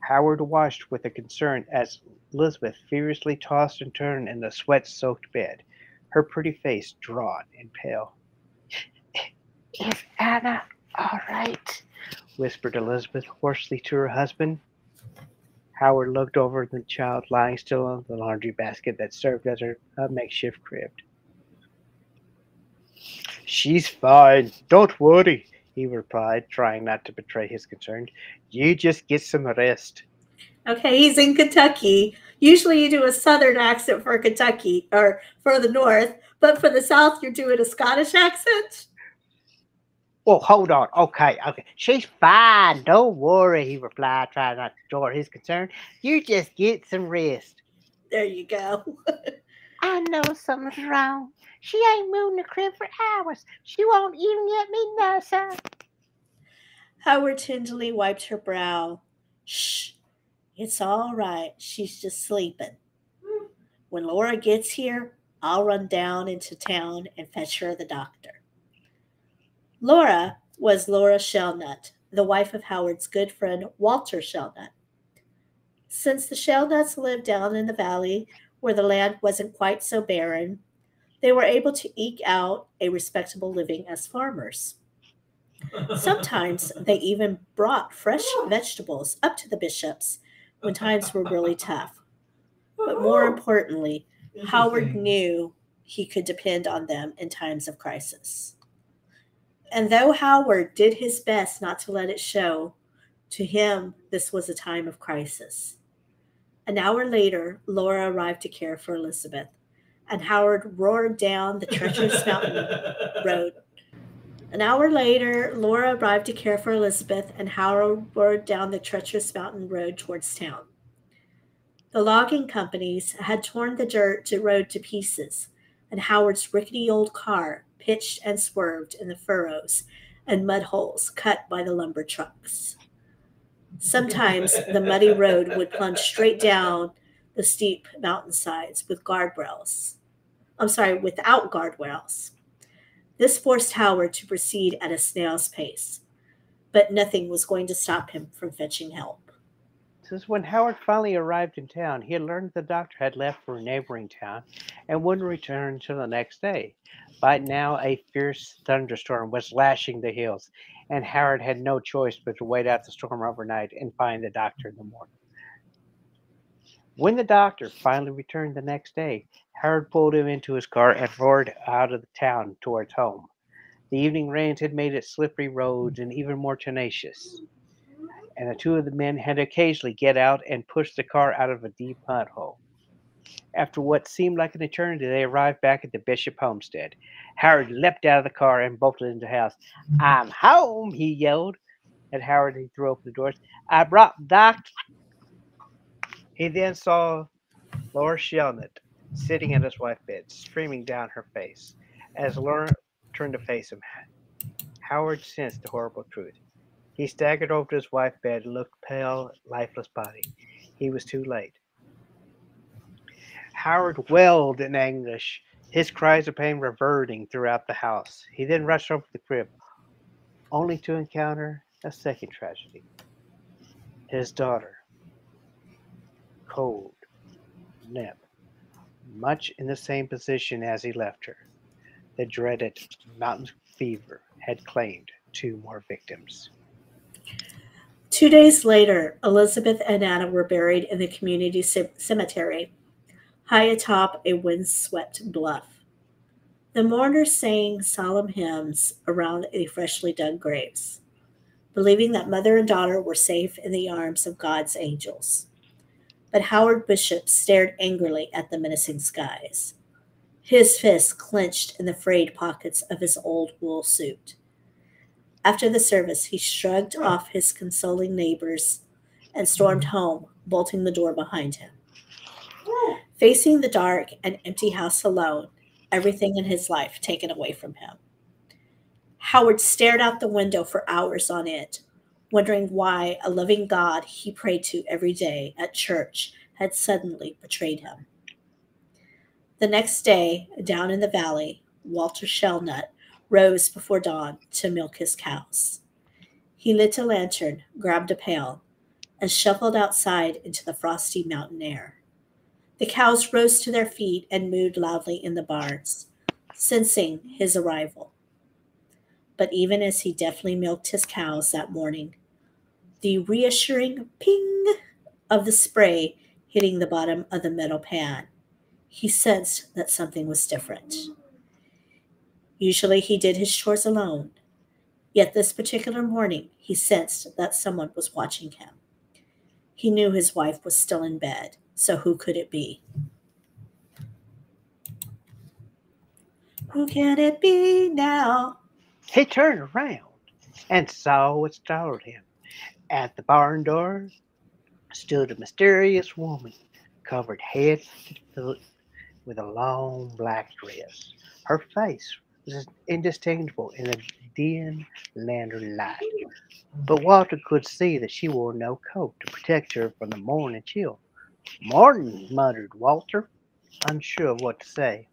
Howard watched with a concern as Elizabeth furiously tossed and turned in the sweat-soaked bed, her pretty face drawn and pale. "Is Anna all right?" whispered Elizabeth hoarsely to her husband. Howard looked over at the child lying still on the laundry basket that served as her makeshift crib. "She's fine. Don't worry," he replied, trying not to betray his concern. "You just get some rest." Okay, he's in Kentucky. Usually you do a southern accent for Kentucky or for the north, but for the south you're doing a Scottish accent. "Oh, hold on. Okay. She's fine. Don't worry," he replied, trying not to ignore his concern. "You just get some rest." There you go. "I know something's wrong. She ain't moving the crib for hours. She won't even let me know, sir." Howard tenderly wiped her brow. "Shh, it's all right. She's just sleeping. When Laura gets here, I'll run down into town and fetch her the doctor." Laura was Laura Shellnut, the wife of Howard's good friend Walter Shellnut. Since the Shellnuts lived down in the valley where the land wasn't quite so barren, they were able to eke out a respectable living as farmers. Sometimes they even brought fresh vegetables up to the Bishops when times were really tough. But more importantly, Howard knew he could depend on them in times of crisis. And though Howard did his best not to let it show, to him this was a time of crisis. An hour later, Laura arrived to care for Elizabeth, and Howard roared down the treacherous mountain road. Towards town. The logging companies had torn the road to pieces, and Howard's rickety old car pitched and swerved in the furrows and mud holes cut by the lumber trucks. Sometimes the muddy road would plunge straight down the steep mountainsides without guardrails. This forced Howard to proceed at a snail's pace, but nothing was going to stop him from fetching help. Since when Howard finally arrived in town, he had learned the doctor had left for a neighboring town and wouldn't return until the next day. By now, a fierce thunderstorm was lashing the hills, and Howard had no choice but to wait out the storm overnight and find the doctor in the morning. When the doctor finally returned the next day, Howard pulled him into his car and roared out of the town towards home. The evening rains had made its slippery roads and even more tenacious, and the two of the men had to occasionally get out and push the car out of a deep mud hole. After what seemed like an eternity, they arrived back at the Bishop homestead. Howard leapt out of the car and bolted into the house. "I'm home," he yelled. At Howard, he threw open the doors. "I brought the doctor." He then saw Laura Shellnut sitting at his wife's bed, streaming down her face. As Laura turned to face him, Howard sensed the horrible truth. He staggered over to his wife's bed and looked pale, lifeless body. He was too late. Howard wailed in anguish, his cries of pain reverberating throughout the house. He then rushed over to the crib, only to encounter a second tragedy. His daughter. Cold, limp, much in the same position as he left her. The dreaded mountain fever had claimed two more victims. 2 days later, Elizabeth and Anna were buried in the community cemetery, high atop a windswept bluff. The mourners sang solemn hymns around the freshly dug graves, believing that mother and daughter were safe in the arms of God's angels. But Howard Bishop stared angrily at the menacing skies, his fists clenched in the frayed pockets of his old wool suit. After the service, he shrugged off his consoling neighbors and stormed home, bolting the door behind him. Facing the dark and empty house alone, everything in his life taken away from him. Howard stared out the window for hours on end, wondering why a loving God he prayed to every day at church had suddenly betrayed him. The next day, down in the valley, Walter Shellnut rose before dawn to milk his cows. He lit a lantern, grabbed a pail, and shuffled outside into the frosty mountain air. The cows rose to their feet and mooed loudly in the barns, sensing his arrival. But even as he deftly milked his cows that morning, the reassuring ping of the spray hitting the bottom of the metal pan, he sensed that something was different. Usually he did his chores alone, yet this particular morning he sensed that someone was watching him. He knew his wife was still in bed. So who could it be? Who can it be now? He turned around and saw what startled him. At the barn door stood a mysterious woman, covered head to foot with a long black dress. Her face was indistinguishable in the dim lantern light, but Walter could see that she wore no coat to protect her from the morning chill. "Morning," muttered Walter, unsure of what to say.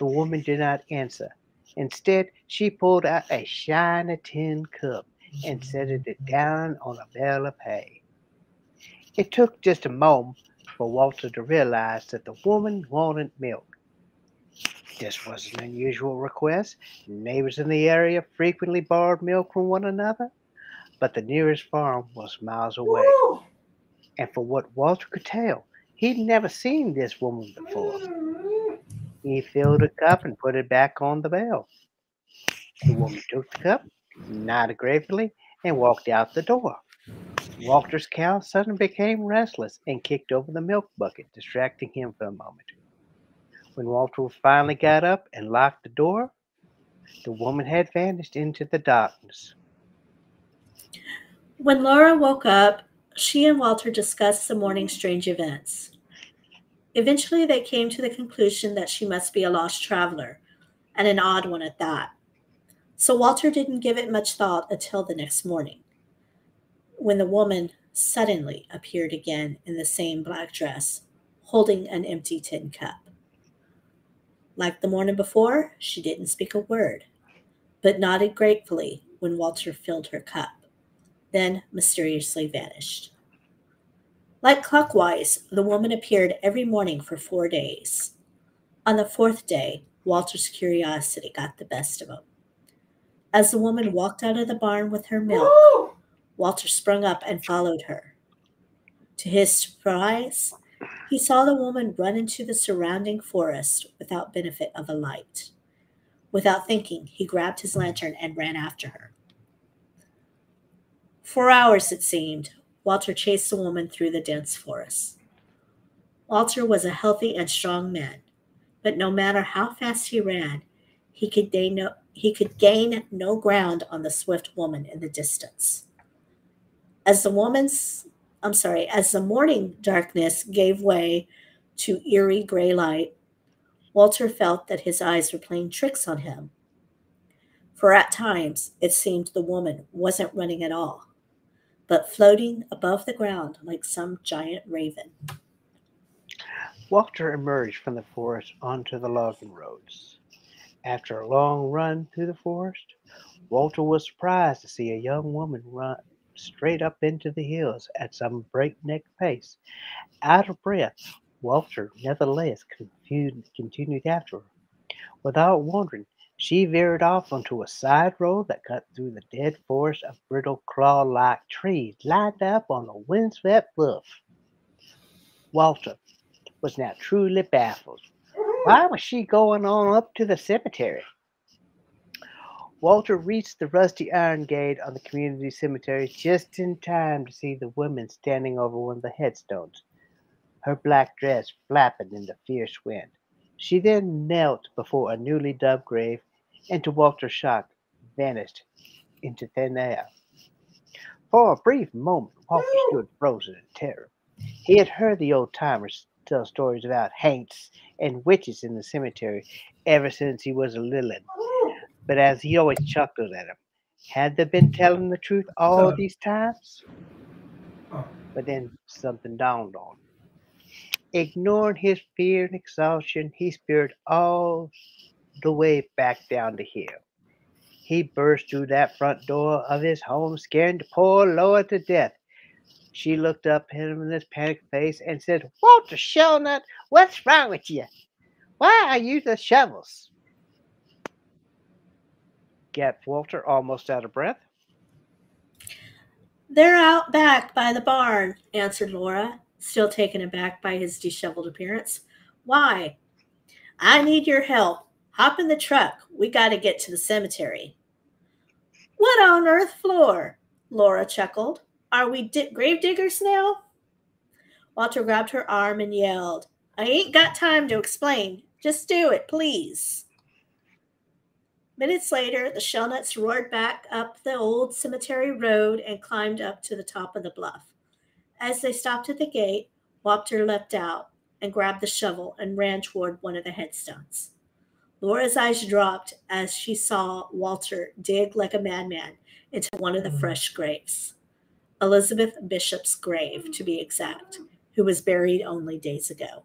The woman did not answer. Instead, she pulled out a shiny tin cup and set it down on a bale of hay. It took just a moment for Walter to realize that the woman wanted milk. This was an unusual request. Neighbors in the area frequently borrowed milk from one another, but the nearest farm was miles away. Ooh. And for what Walter could tell, he'd never seen this woman before. He filled a cup and put it back on the bell. The woman took the cup, nodded gratefully, and walked out the door. Walter's cow suddenly became restless and kicked over the milk bucket, distracting him for a moment. When Walter finally got up and locked the door, the woman had vanished into the darkness. When Laura woke up, she and Walter discussed the morning's strange events. Eventually, they came to the conclusion that she must be a lost traveler, and an odd one at that. So Walter didn't give it much thought until the next morning, when the woman suddenly appeared again in the same black dress, holding an empty tin cup. Like the morning before, she didn't speak a word, but nodded gratefully when Walter filled her cup, then mysteriously vanished. Like clockwise, the woman appeared every morning for 4 days. On the fourth day, Walter's curiosity got the best of him. As the woman walked out of the barn with her milk, Walter sprung up and followed her. To his surprise, he saw the woman run into the surrounding forest without benefit of a light. Without thinking, he grabbed his lantern and ran after her. For hours, it seemed, Walter chased the woman through the dense forest. Walter was a healthy and strong man, but no matter how fast he ran, he could gain no ground on the swift woman in the distance. As the morning darkness gave way to eerie gray light, Walter felt that his eyes were playing tricks on him. For at times, it seemed the woman wasn't running at all, but floating above the ground like some giant raven. Walter emerged from the forest onto the logging roads. After a long run through the forest, Walter was surprised to see a young woman run straight up into the hills at some breakneck pace. Out of breath, Walter nevertheless continued after her. Without wondering, she veered off onto a side road that cut through the dead forest of brittle claw-like trees lined up on the windswept bluff. Walter was now truly baffled. Why was she going on up to the cemetery? Walter reached the rusty iron gate on the community cemetery just in time to see the woman standing over one of the headstones, her black dress flapping in the fierce wind. She then knelt before a newly dug grave and, to Walter's shock, vanished into thin air. For a brief moment, Walter stood frozen in terror. He had heard the old-timers tell stories about haints and witches in the cemetery ever since he was a little un. But as he always chuckled at him, had they been telling the truth all these times? But then something dawned on him. Ignoring his fear and exhaustion, he spurred all the way back down the hill. He burst through that front door of his home, scaring the poor Laura to death. She looked up at him in his panicked face and said, "Walter Shellnut, what's wrong with you? Why are you the shovels?" Gasped Walter, almost out of breath. "They're out back by the barn," answered Laura, still taken aback by his disheveled appearance. "Why?" "I need your help. Hop in the truck. We got to get to the cemetery." "What on earth floor?" Laura chuckled. "Are we gravediggers now?" Walter grabbed her arm and yelled, "I ain't got time to explain. Just do it, please." Minutes later, the Shellnuts roared back up the old cemetery road and climbed up to the top of the bluff. As they stopped at the gate, Walter leapt out and grabbed the shovel and ran toward one of the headstones. Laura's eyes dropped as she saw Walter dig like a madman into one of the fresh graves. Elizabeth Bishop's grave, to be exact, who was buried only days ago.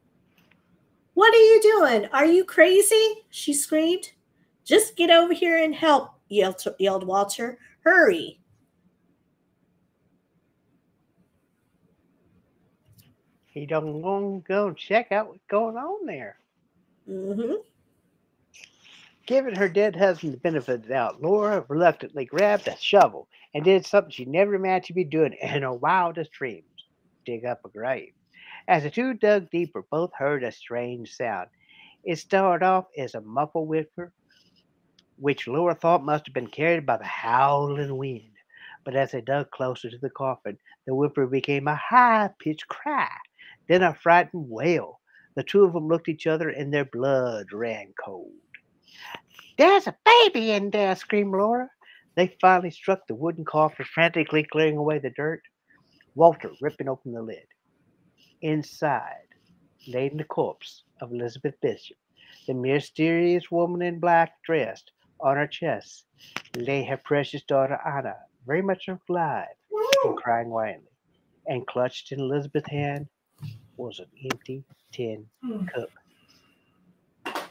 "What are you doing? Are you crazy?" she screamed. "Just get over here and help," yelled Walter. "Hurry." He don't want to go and check out what's going on there. Mm-hmm. Giving her dead husband the benefit of the doubt, Laura reluctantly grabbed a shovel and did something she never imagined she'd be doing in her wildest dreams: dig up a grave. As the two dug deeper, both heard a strange sound. It started off as a muffled whisper, which Laura thought must have been carried by the howling wind. But as they dug closer to the coffin, the whimper became a high-pitched cry, then a frightened wail. The two of them looked at each other, and their blood ran cold. "There's a baby in there!" screamed Laura. They finally struck the wooden coffin, frantically clearing away the dirt, Walter ripping open the lid. Inside lay the corpse of Elizabeth Bishop. The mysterious woman in black dressed on her chest lay her precious daughter Anna, very much alive and crying wildly, and clutched in Elizabeth's hand was an empty tin cup.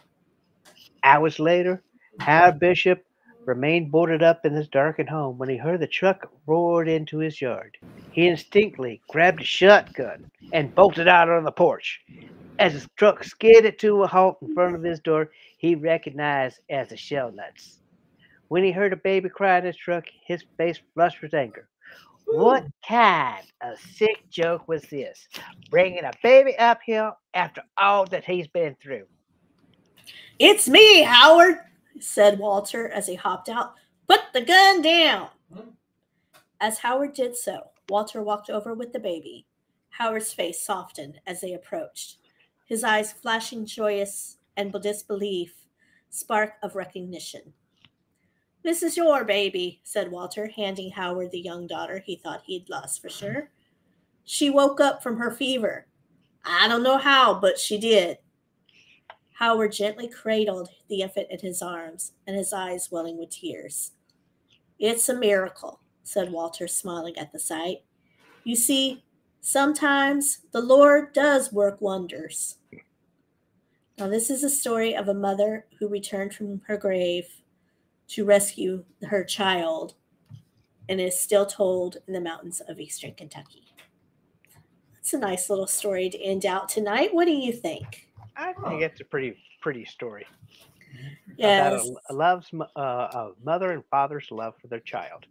Hours later, Howard Bishop remained boarded up in his darkened home when he heard the truck roared into his yard. He instinctively grabbed a shotgun and bolted out on the porch. As his truck skidded to a halt in front of his door, he recognized as the Shellnuts. When he heard a baby cry in his truck, his face flushed with anger. What kind of sick joke was this? Bringing a baby up here after all that he's been through. "It's me, Howard," said Walter as he hopped out. "Put the gun down." As Howard did so, Walter walked over with the baby. Howard's face softened as they approached, his eyes flashing joyous and disbelief, spark of recognition. "This is your baby," said Walter, handing Howard the young daughter he thought he'd lost for sure. "She woke up from her fever. I don't know how, but she did." Howard gently cradled the infant in his arms, and his eyes welling with tears. "It's a miracle," said Walter, smiling at the sight. "You see, sometimes the Lord does work wonders." Now, this is a story of a mother who returned from her grave to rescue her child, and is still told in the mountains of Eastern Kentucky. It's a nice little story to end out tonight. What do you think? I think it's a pretty story. Yes, about a mother and father's love for their child.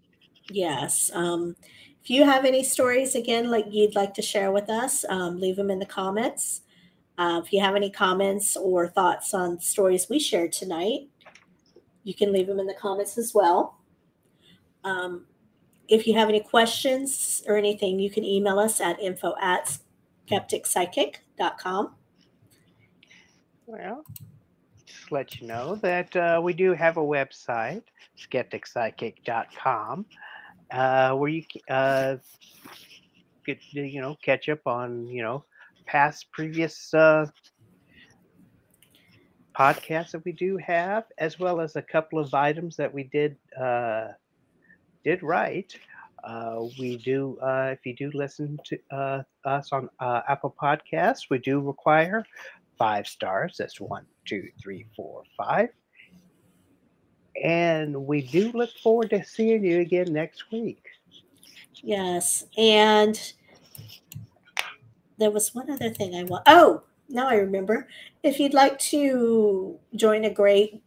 Yes. If you have any stories again, like you'd like to share with us, leave them in the comments. If you have any comments or thoughts on stories we shared tonight, you can leave them in the comments as well. If you have any questions or anything, you can email us at info@skepticpsychic.com. Well, just let you know that we do have a website, skepticpsychic.com, where you could, catch up on, past previous podcasts that we do have, as well as a couple of items that we did write. We do, if you do listen to us on Apple Podcasts, we do require 5 stars. That's 1, 2, 3, 4, 5. And we do look forward to seeing you again next week. Yes. And there was one other thing I want. Oh, now I remember. If you'd like to join a great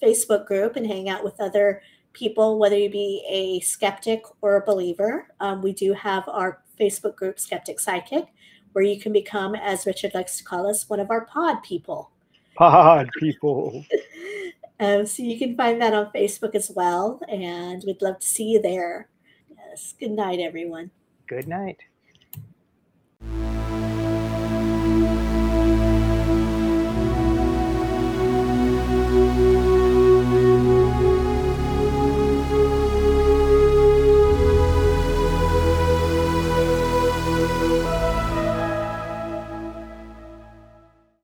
Facebook group and hang out with other people, whether you be a skeptic or a believer, we do have our Facebook group, Skeptic Psychic, where you can become, as Richard likes to call us, one of our pod people. Pod people. So you can find that on Facebook as well, and we'd love to see you there. Yes. Good night, everyone. Good night.